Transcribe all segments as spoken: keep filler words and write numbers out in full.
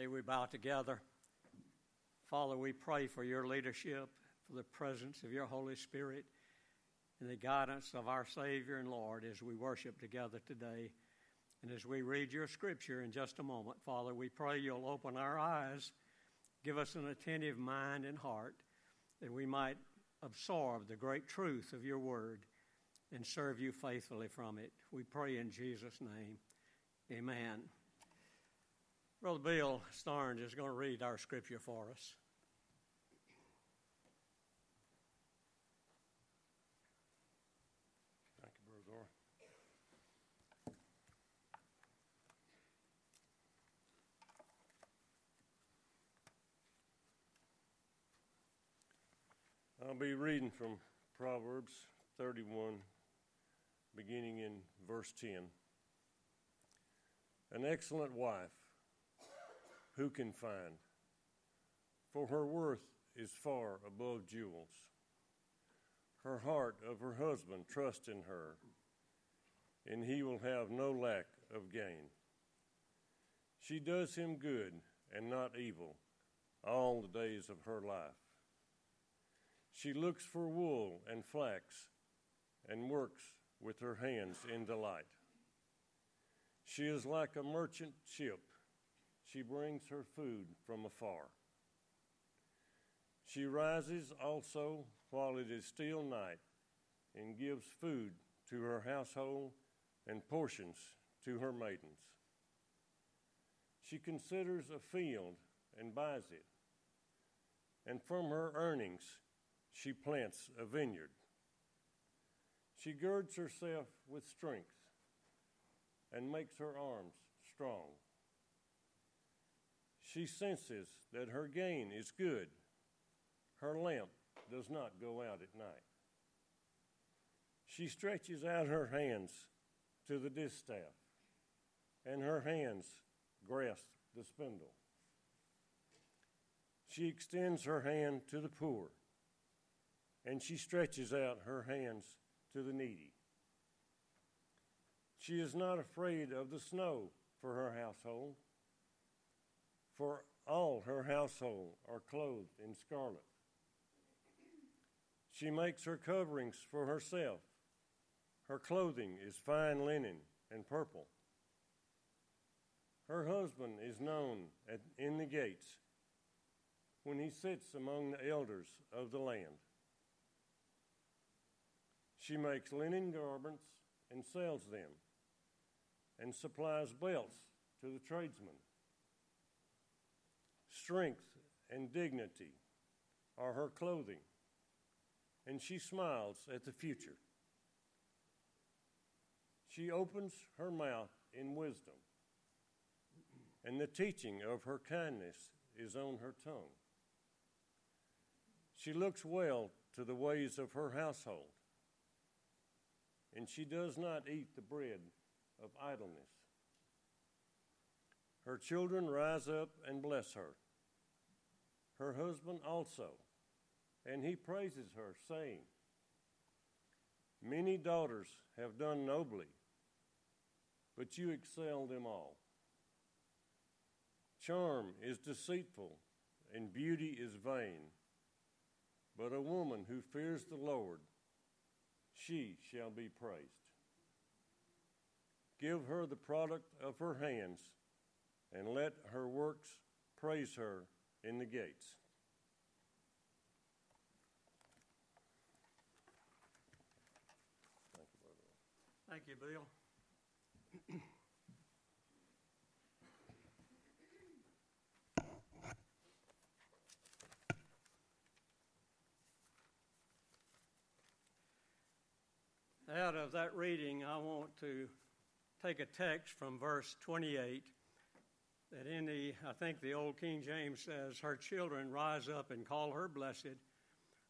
May we bow together. Father, we pray for your leadership, for the presence of your Holy Spirit, and the guidance of our Savior and Lord as we worship together today. And as we read your scripture in just a moment, Father, we pray you'll open our eyes, give us an attentive mind and heart, that we might absorb the great truth of your word and serve you faithfully from it. We pray in Jesus' name. Amen. Brother Bill Starnes is going to read our scripture for us. Thank you, Brother Gore. I'll be reading from Proverbs thirty-one, beginning in verse ten. An excellent wife, who can find? For her worth is far above jewels. Her heart of her husband trusts in her, and he will have no lack of gain. She does him good and not evil all the days of her life. She looks for wool and flax and works with her hands in delight. She is like a merchant ship. She brings her food from afar. She rises also while it is still night and gives food to her household and portions to her maidens. She considers a field and buys it, and from her earnings she plants a vineyard. She girds herself with strength and makes her arms strong. She senses that her gain is good. Her lamp does not go out at night. She stretches out her hands to the distaff, and her hands grasp the spindle. She extends her hand to the poor, and she stretches out her hands to the needy. She is not afraid of the snow for her household, for all her household are clothed in scarlet. She makes her coverings for herself. Her clothing is fine linen and purple. Her husband is known at, in the gates when he sits among the elders of the land. She makes linen garments and sells them, and supplies belts to the tradesmen. Strength and dignity are her clothing, and she smiles at the future. She opens her mouth in wisdom, and the teaching of her kindness is on her tongue. She looks well to the ways of her household, and she does not eat the bread of idleness. Her children rise up and bless her, her husband also, and he praises her, saying, "Many daughters have done nobly, but you excel them all. Charm is deceitful, and beauty is vain, but a woman who fears the Lord, she shall be praised. Give her the product of her hands, and let her works praise her in the gates." Thank you, brother. Thank you, Bill. Out of that reading, I want to take a text from verse twenty-eight that in the, I think the old King James says, "Her children rise up and call her blessed,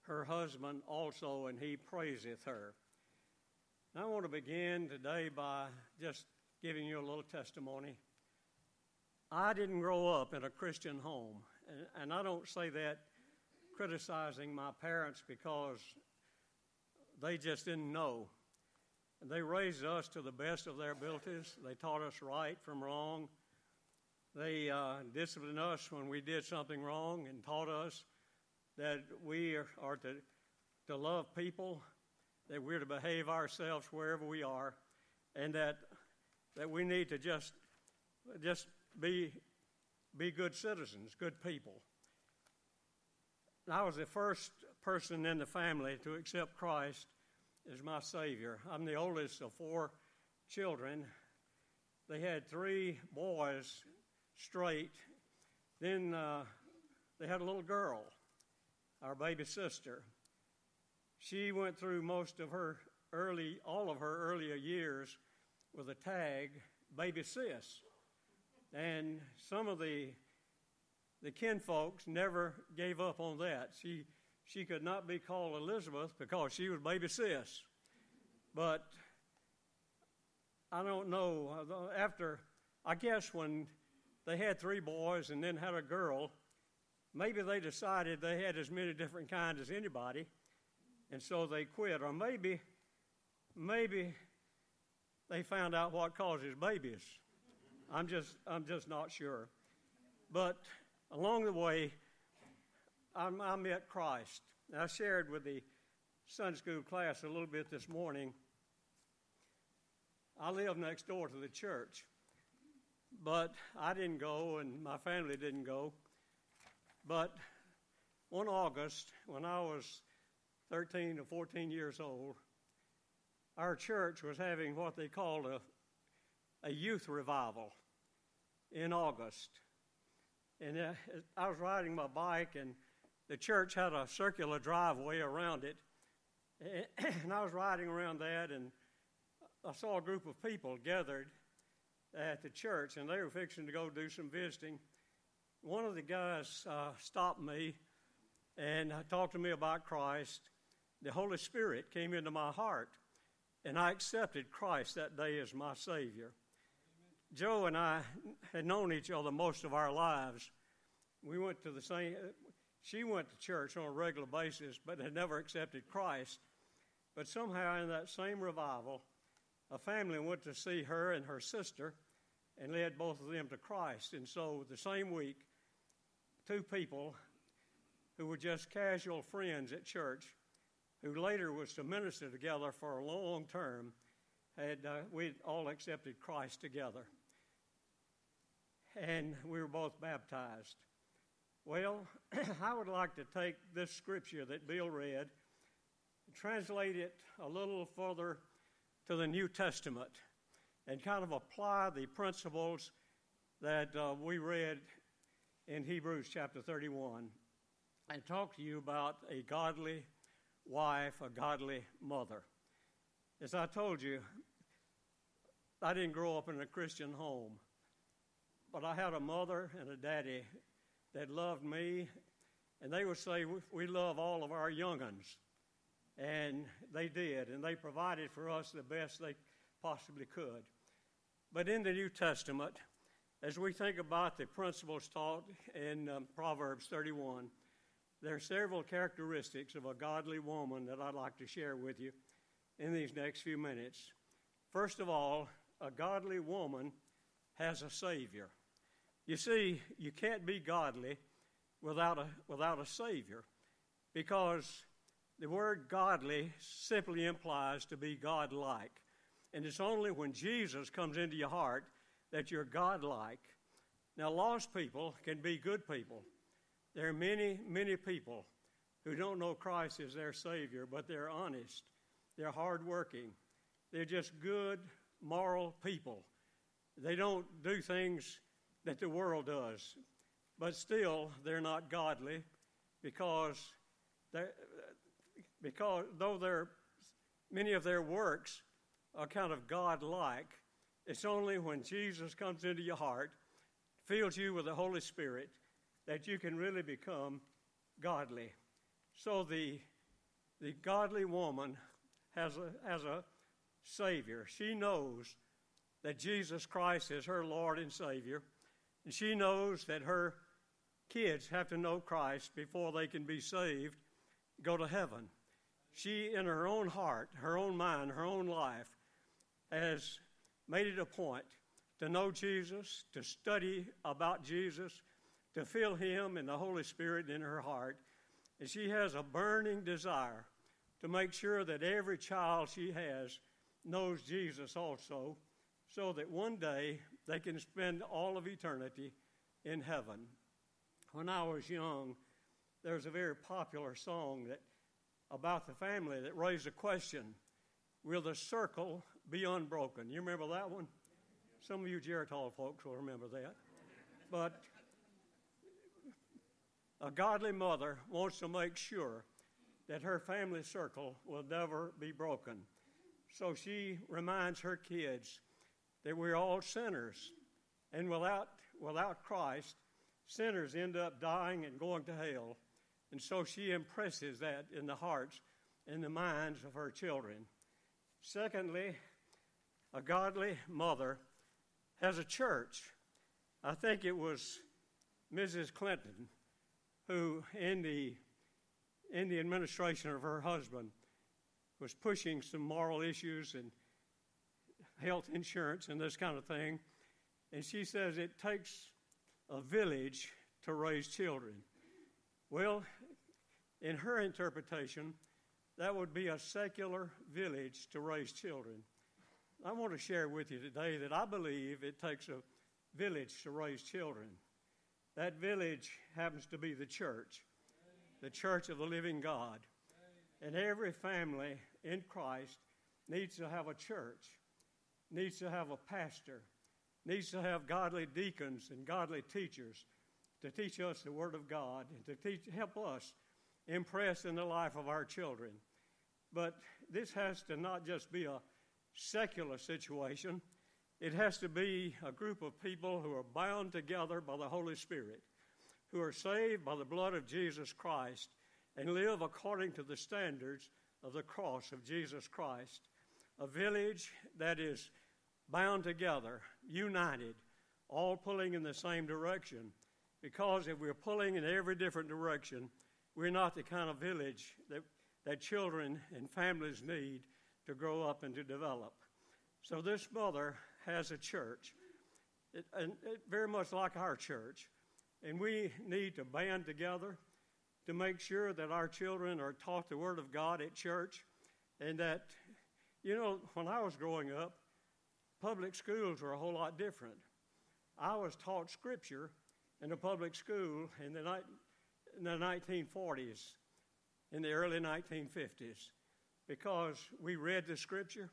her husband also, and he praiseth her." And I want to begin today by just giving you a little testimony. I didn't grow up in a Christian home, and, and I don't say that criticizing my parents because they just didn't know. They raised us to the best of their abilities. They taught us right from wrong. They uh, disciplined us when we did something wrong and taught us that we are, are to, to love people, that we're to behave ourselves wherever we are, and that that we need to just just be be good citizens, good people. And I was the first person in the family to accept Christ as my Savior. I'm the oldest of four children. They had three boys straight. Then uh, they had a little girl, our baby sister. She went through most of her early, all of her earlier years with a tag, baby sis. And some of the the kinfolks never gave up on that. She she could not be called Elizabeth because she was baby sis. But I don't know, after, I guess when they had three boys and then had a girl, maybe they decided they had as many different kinds as anybody, and so they quit. Or maybe, maybe they found out what causes babies. I'm just, I'm just not sure. But along the way, I, I met Christ. And I shared with the Sunday school class a little bit this morning. I live next door to the church, but I didn't go, and my family didn't go. But one August, when I was thirteen or fourteen years old, our church was having what they called a, a youth revival in August. And uh, I was riding my bike, and the church had a circular driveway around it. And I was riding around that, and I saw a group of people gathered at the church, and they were fixing to go do some visiting. One of the guys uh, stopped me and talked to me about Christ. The Holy Spirit came into my heart, and I accepted Christ that day as my Savior. Amen. Joe and I had known each other most of our lives. We went to the same, she went to church on a regular basis, but had never accepted Christ. But somehow in that same revival, a family went to see her and her sister and led both of them to Christ. And so the same week, two people who were just casual friends at church, who later was to minister together for a long term, had uh, we all accepted Christ together. And we were both baptized. Well, I would like to take this scripture that Bill read, translate it a little further to the New Testament, and kind of apply the principles that uh, we read in Hebrews chapter thirty-one, and talk to you about a godly wife, a godly mother. As I told you, I didn't grow up in a Christian home, but I had a mother and a daddy that loved me, and they would say, we love all of our young'uns. And they did, and they provided for us the best they possibly could. But in the New Testament, as we think about the principles taught in um, Proverbs thirty-one, there are several characteristics of a godly woman that I'd like to share with you in these next few minutes. First of all, a godly woman has a Savior. You see, you can't be godly without a, without a Savior, because the word godly simply implies to be godlike. And it's only when Jesus comes into your heart that you're godlike. Now, lost people can be good people. There are many, many people who don't know Christ as their Savior, but they're honest, they're hardworking, they're just good, moral people. They don't do things that the world does, but still they're not godly because they're... Because though their many of their works are kind of godlike, it's only when Jesus comes into your heart, fills you with the Holy Spirit, that you can really become godly. So the the godly woman has a has a Savior. She knows that Jesus Christ is her Lord and Savior, and she knows that her kids have to know Christ before they can be saved, go to heaven. She, in her own heart, her own mind, her own life, has made it a point to know Jesus, to study about Jesus, to feel Him and the Holy Spirit in her heart. And she has a burning desire to make sure that every child she has knows Jesus also, so that one day they can spend all of eternity in heaven. When I was young, there's a very popular song that about the family that raised a question, will the circle be unbroken? You remember that one? Some of you Geritol folks will remember that. But a godly mother wants to make sure that her family circle will never be broken. So she reminds her kids that we're all sinners, and without without Christ, sinners end up dying and going to hell. And so she impresses that in the hearts and the minds of her children. Secondly, a godly mother has a church. I think it was Missus Clinton who, in the, in the administration of her husband, was pushing some moral issues and health insurance and this kind of thing. And she says it takes a village to raise children. Well, in her interpretation, that would be a secular village to raise children. I want to share with you today that I believe it takes a village to raise children. That village happens to be the church, the church of the living God. And every family in Christ needs to have a church, needs to have a pastor, needs to have godly deacons and godly teachers to teach us the Word of God and to teach, help us impress in the life of our children. But this has to not just be a secular situation. It has to be a group of people who are bound together by the Holy Spirit, who are saved by the blood of Jesus Christ, and live according to the standards of the cross of Jesus Christ. A village that is bound together, united, all pulling in the same direction. Because if we're pulling in every different direction, we're not the kind of village that, that children and families need to grow up and to develop. So this mother has a church, it, and it, very much like our church. And we need to band together to make sure that our children are taught the Word of God at church. And that, you know, when I was growing up, public schools were a whole lot different. I was taught Scripture in a public school in the, ni- in the nineteen forties, in the early nineteen fifties, because we read the Scripture,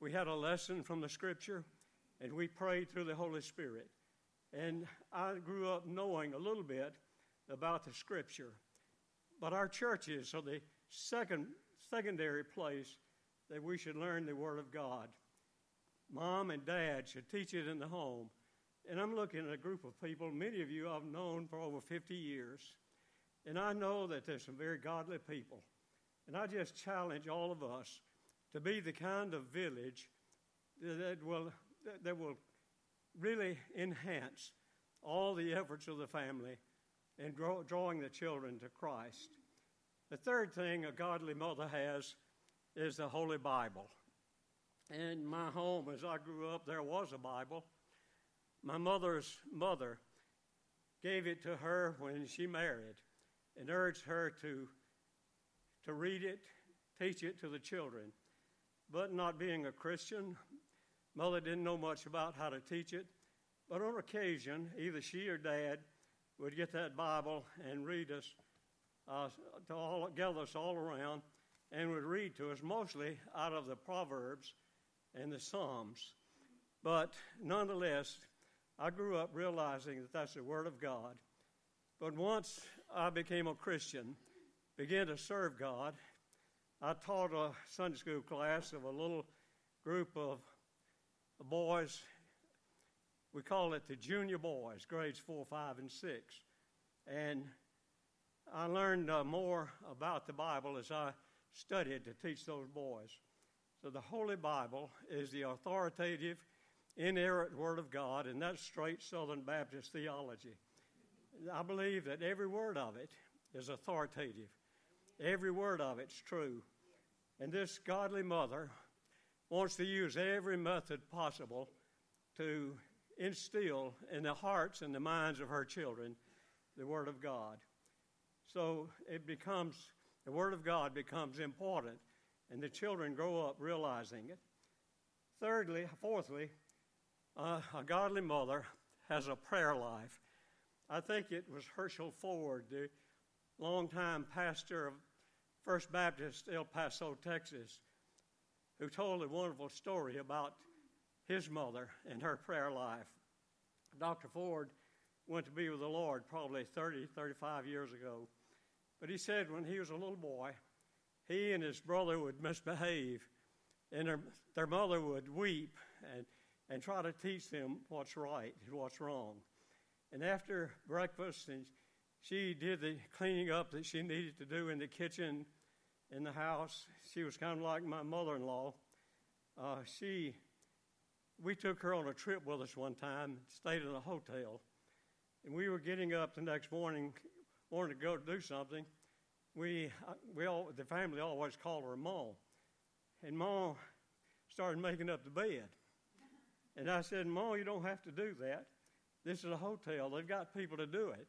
we had a lesson from the Scripture, and we prayed through the Holy Spirit. And I grew up knowing a little bit about the Scripture. But our churches are the second secondary place that we should learn the Word of God. Mom and Dad should teach it in the home. And I'm looking at a group of people, many of you I've known for over fifty years, and I know that there's some very godly people. And I just challenge all of us to be the kind of village that will, that will really enhance all the efforts of the family in draw, drawing the children to Christ. The third thing a godly mother has is the Holy Bible. In my home, as I grew up, there was a Bible. My mother's mother gave it to her when she married and urged her to, to read it, teach it to the children. But not being a Christian, Mother didn't know much about how to teach it. But on occasion, either she or Dad would get that Bible and read us, uh, to all, gather us all around, and would read to us mostly out of the Proverbs and the Psalms. But nonetheless, I grew up realizing that that's the Word of God. But once I became a Christian, began to serve God, I taught a Sunday school class of a little group of boys. We call it the junior boys, grades four, five, and six. And I learned uh, more about the Bible as I studied to teach those boys. So the Holy Bible is the authoritative, inerrant Word of God, and that's straight Southern Baptist theology. I believe that every word of it is authoritative. Every word of it's true. And this godly mother wants to use every method possible to instill in the hearts and the minds of her children the Word of God. So it becomes, the Word of God becomes important, and the children grow up realizing it. Thirdly, fourthly, uh, a godly mother has a prayer life. I think it was Herschel Ford, the longtime pastor of First Baptist El Paso, Texas, who told a wonderful story about his mother and her prayer life. Doctor Ford went to be with the Lord probably thirty, thirty-five years ago. But he said when he was a little boy, he and his brother would misbehave, and their, their mother would weep and, and try to teach them what's right and what's wrong. And after breakfast, and she did the cleaning up that she needed to do in the kitchen, in the house. She was kind of like my mother-in-law. Uh, she, we took her on a trip with us one time, stayed in a hotel. And we were getting up the next morning, wanted to go do something. We, we all, the family always called her Mom. And Mom started making up the bed. And I said, Mom, you don't have to do that. This is a hotel. They've got people to do it.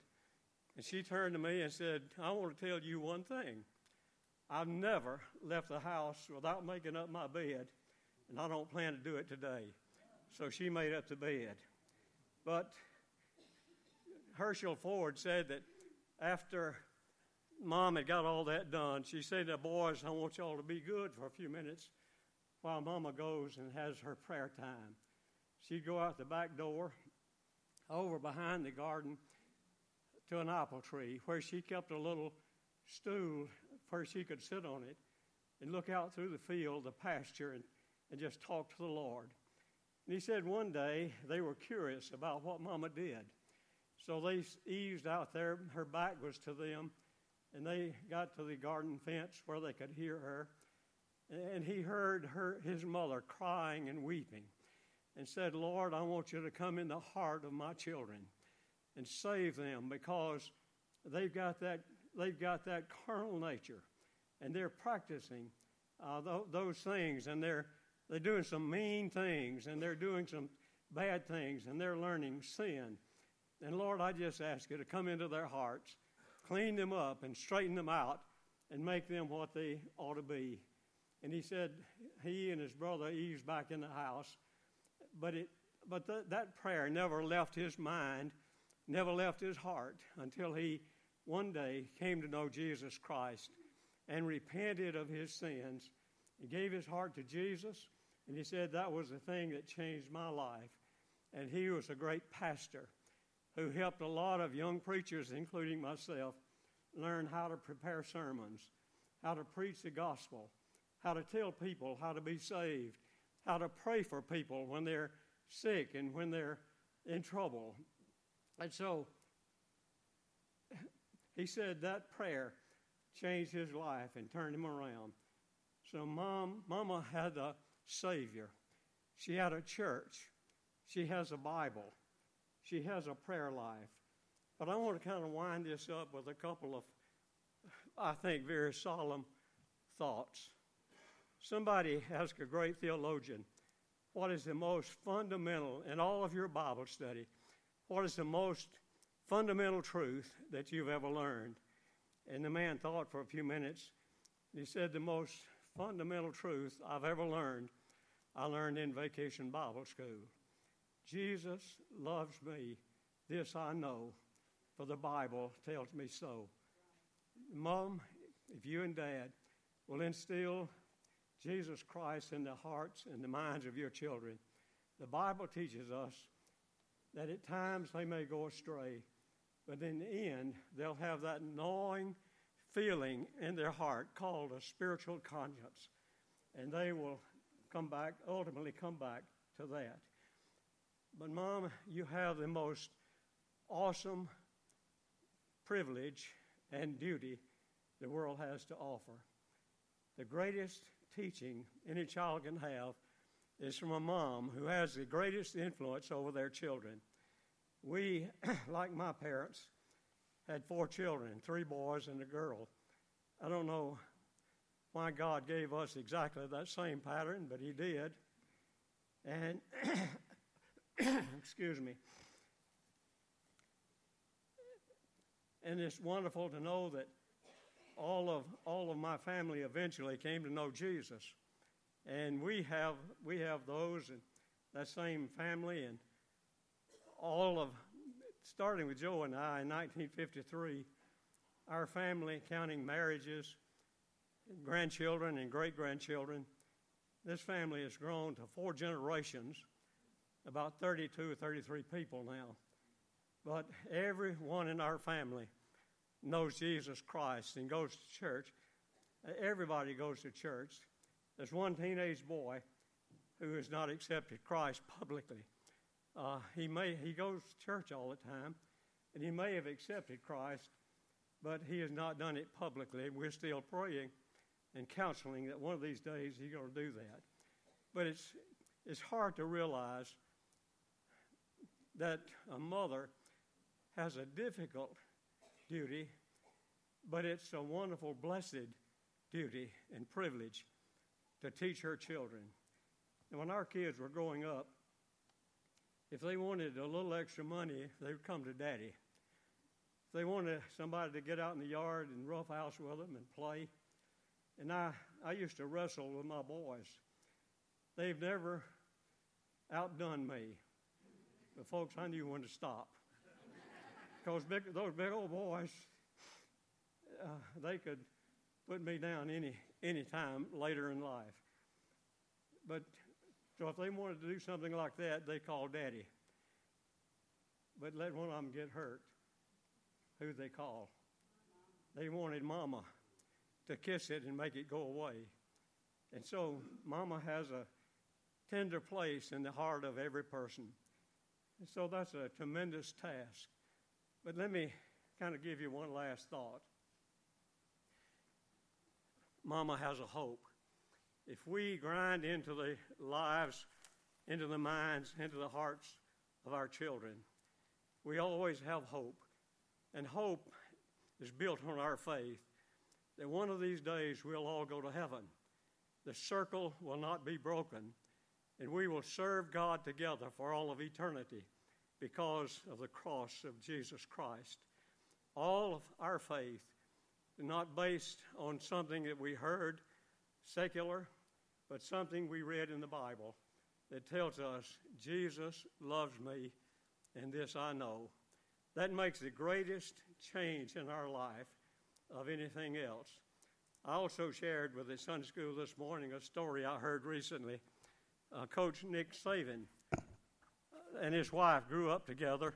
And she turned to me and said, I want to tell you one thing. I've never left the house without making up my bed, and I don't plan to do it today. So she made up the bed. But Herschel Ford said that after Mom had got all that done, she said to the boys, I want y'all to be good for a few minutes while Mama goes and has her prayer time. She'd go out the back door, over behind the garden to an apple tree where she kept a little stool where she could sit on it and look out through the field, the pasture, and, and just talk to the Lord. And he said one day they were curious about what Mama did. So they eased out there. Her back was to them, and they got to the garden fence where they could hear her. And he heard her, his mother crying and weeping, and said, Lord, I want you to come in the heart of my children and save them, because they've got that they've got that carnal nature, and they're practicing uh, th- those things, and they're they're doing some mean things, and they're doing some bad things, and they're learning sin. And Lord, I just ask you to come into their hearts, clean them up, and straighten them out, and make them what they ought to be. And he said he and his brother eased back in the house, but it but th- that prayer never left his mind, never left his heart, until he one day came to know Jesus Christ and repented of his sins. He gave his heart to Jesus, and he said that was the thing that changed my life. And he was a great pastor who helped a lot of young preachers, including myself, learn how to prepare sermons, how to preach the gospel, how to tell people how to be saved, how to pray for people when they're sick and when they're in trouble. And so he said that prayer changed his life and turned him around. So mom, Mama had a Savior. She had a church. She has a Bible. She has a prayer life. But I want to kind of wind this up with a couple of, I think, very solemn thoughts. Somebody asked a great theologian, what is the most fundamental in all of your Bible study? What is the most fundamental truth that you've ever learned? And the man thought for a few minutes. He said, the most fundamental truth I've ever learned, I learned in Vacation Bible School. Jesus loves me. This I know, for the Bible tells me so. Mom, if you and Dad will instill Jesus Christ in the hearts and the minds of your children, the Bible teaches us that at times they may go astray, but in the end, they'll have that gnawing feeling in their heart called a spiritual conscience, and they will come back, ultimately come back to that. But Mom, you have the most awesome privilege and duty the world has to offer. The greatest teaching any child can have is from a mom who has the greatest influence over their children. We, like my parents, had four children, three boys and a girl. I don't know why God gave us exactly that same pattern, but he did. And excuse me. And it's wonderful to know that all of all of my family eventually came to know Jesus, and we have we have those in that same family, and all of starting with Joe and I in nineteen fifty-three, our family, counting marriages, grandchildren and great-grandchildren, this family has grown to four generations, about thirty-two, thirty-three people now. But everyone in our family knows Jesus Christ and goes to church. Everybody goes to church. There's one teenage boy who has not accepted Christ publicly. Uh, he may he goes to church all the time, and he may have accepted Christ, but he has not done it publicly. We're still praying and counseling that one of these days he's going to do that. But it's it's hard to realize that a mother has a difficult duty, but it's a wonderful, blessed duty and privilege to teach her children. And when our kids were growing up, if they wanted a little extra money, they would come to Daddy. If they wanted somebody to get out in the yard and rough house with them and play, and I, I used to wrestle with my boys. They've never outdone me. But, folks, I knew when to stop. Because big, those big old boys, uh, they could put me down any any time later in life. But so if they wanted to do something like that, they called Daddy. But let one of them get hurt. Who'd they call? They wanted Mama to kiss it and make it go away. And so Mama has a tender place in the heart of every person. And so that's a tremendous task. But let me kind of give you one last thought. Mama has a hope. If we grind into the lives, into the minds, into the hearts of our children, we always have hope. And hope is built on our faith that one of these days we'll all go to heaven. The circle will not be broken, and we will serve God together for all of eternity, because of the cross of Jesus Christ. All of our faith is not based on something that we heard secular, but something we read in the Bible that tells us, Jesus loves me, and this I know. That makes the greatest change in our life of anything else. I also shared with the Sunday school this morning a story I heard recently. Uh, Coach Nick Saban and his wife grew up together,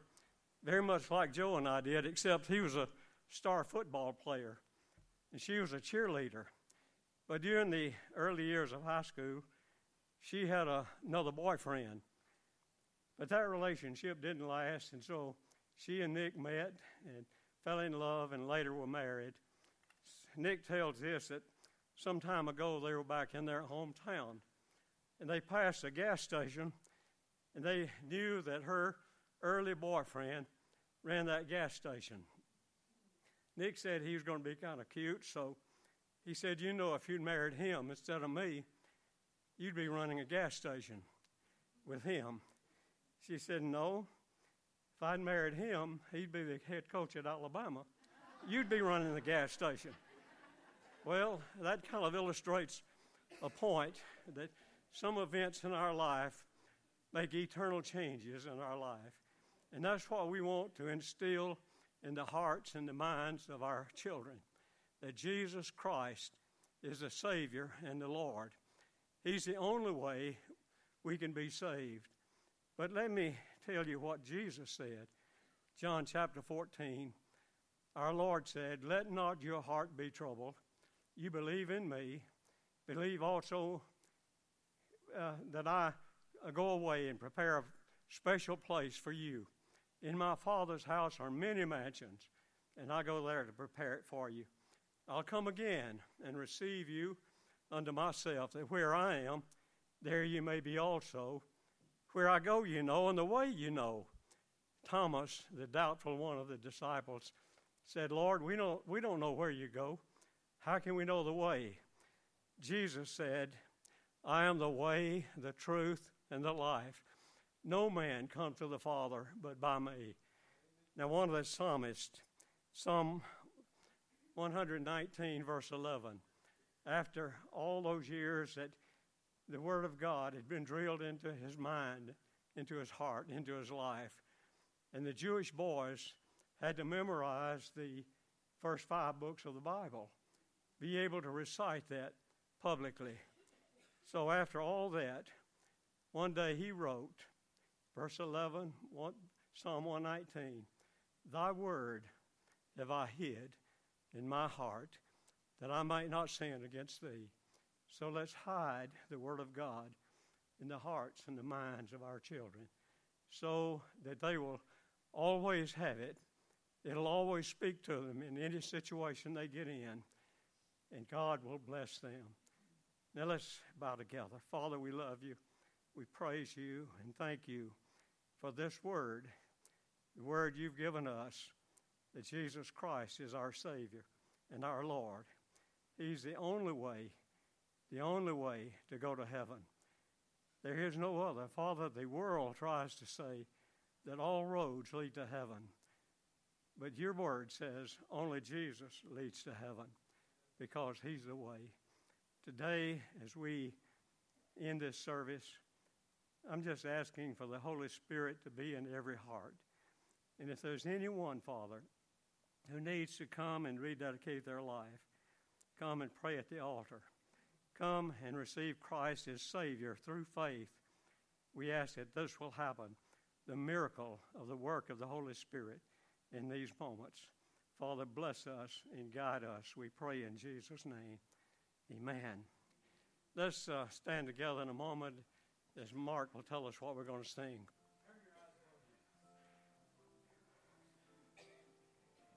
very much like Joe and I did, except he was a star football player, and she was a cheerleader. But during the early years of high school, she had a, another boyfriend. But that relationship didn't last, and so she and Nick met and fell in love and later were married. Nick tells this that some time ago they were back in their hometown, and they passed a gas station, and they knew that her early boyfriend ran that gas station. Nick said he was going to be kind of cute, so he said, you know, if you'd married him instead of me, you'd be running a gas station with him. She said, no, if I'd married him, he'd be the head coach at Alabama. You'd be running the gas station. Well, that kind of illustrates a point that some events in our life make eternal changes in our life. And that's what we want to instill in the hearts and the minds of our children, that Jesus Christ is the Savior and the Lord. He's the only way we can be saved. But let me tell you what Jesus said. John chapter fourteen, our Lord said, let not your heart be troubled. You believe in me. Believe also uh, that I go away and prepare a special place for you. In my Father's house are many mansions, and I go there to prepare it for you. I'll come again and receive you unto myself, that where I am, there you may be also. Where I go, you know, and the way you know. Thomas, the doubtful one of the disciples, said, Lord, we don't, we don't know where you go. How can we know the way? Jesus said, I am the way, the truth, and the life. No man come to the Father but by me. Now, one of the psalmists, Psalm one nineteen, verse eleven, after all those years that the Word of God had been drilled into his mind, into his heart, into his life, and the Jewish boys had to memorize the first five books of the Bible, be able to recite that publicly. So after all that, one day he wrote, verse eleven, Psalm one nineteen, "Thy word have I hid in my heart, that I might not sin against thee." So let's hide the word of God in the hearts and the minds of our children so that they will always have it. It'll always speak to them in any situation they get in, and God will bless them. Now let's bow together. Father, we love you. We praise you and thank you for this word, the word you've given us, that Jesus Christ is our Savior and our Lord. He's the only way, the only way to go to heaven. There is no other. Father, the world tries to say that all roads lead to heaven, but your word says only Jesus leads to heaven because he's the way. Today, as we end this service, I'm just asking for the Holy Spirit to be in every heart. And if there's anyone, Father, who needs to come and rededicate their life, come and pray at the altar. Come and receive Christ as Savior through faith. We ask that this will happen, the miracle of the work of the Holy Spirit in these moments. Father, bless us and guide us. We pray in Jesus' name. Amen. Let's uh, stand together in a moment as Mark will tell us what we're going to sing.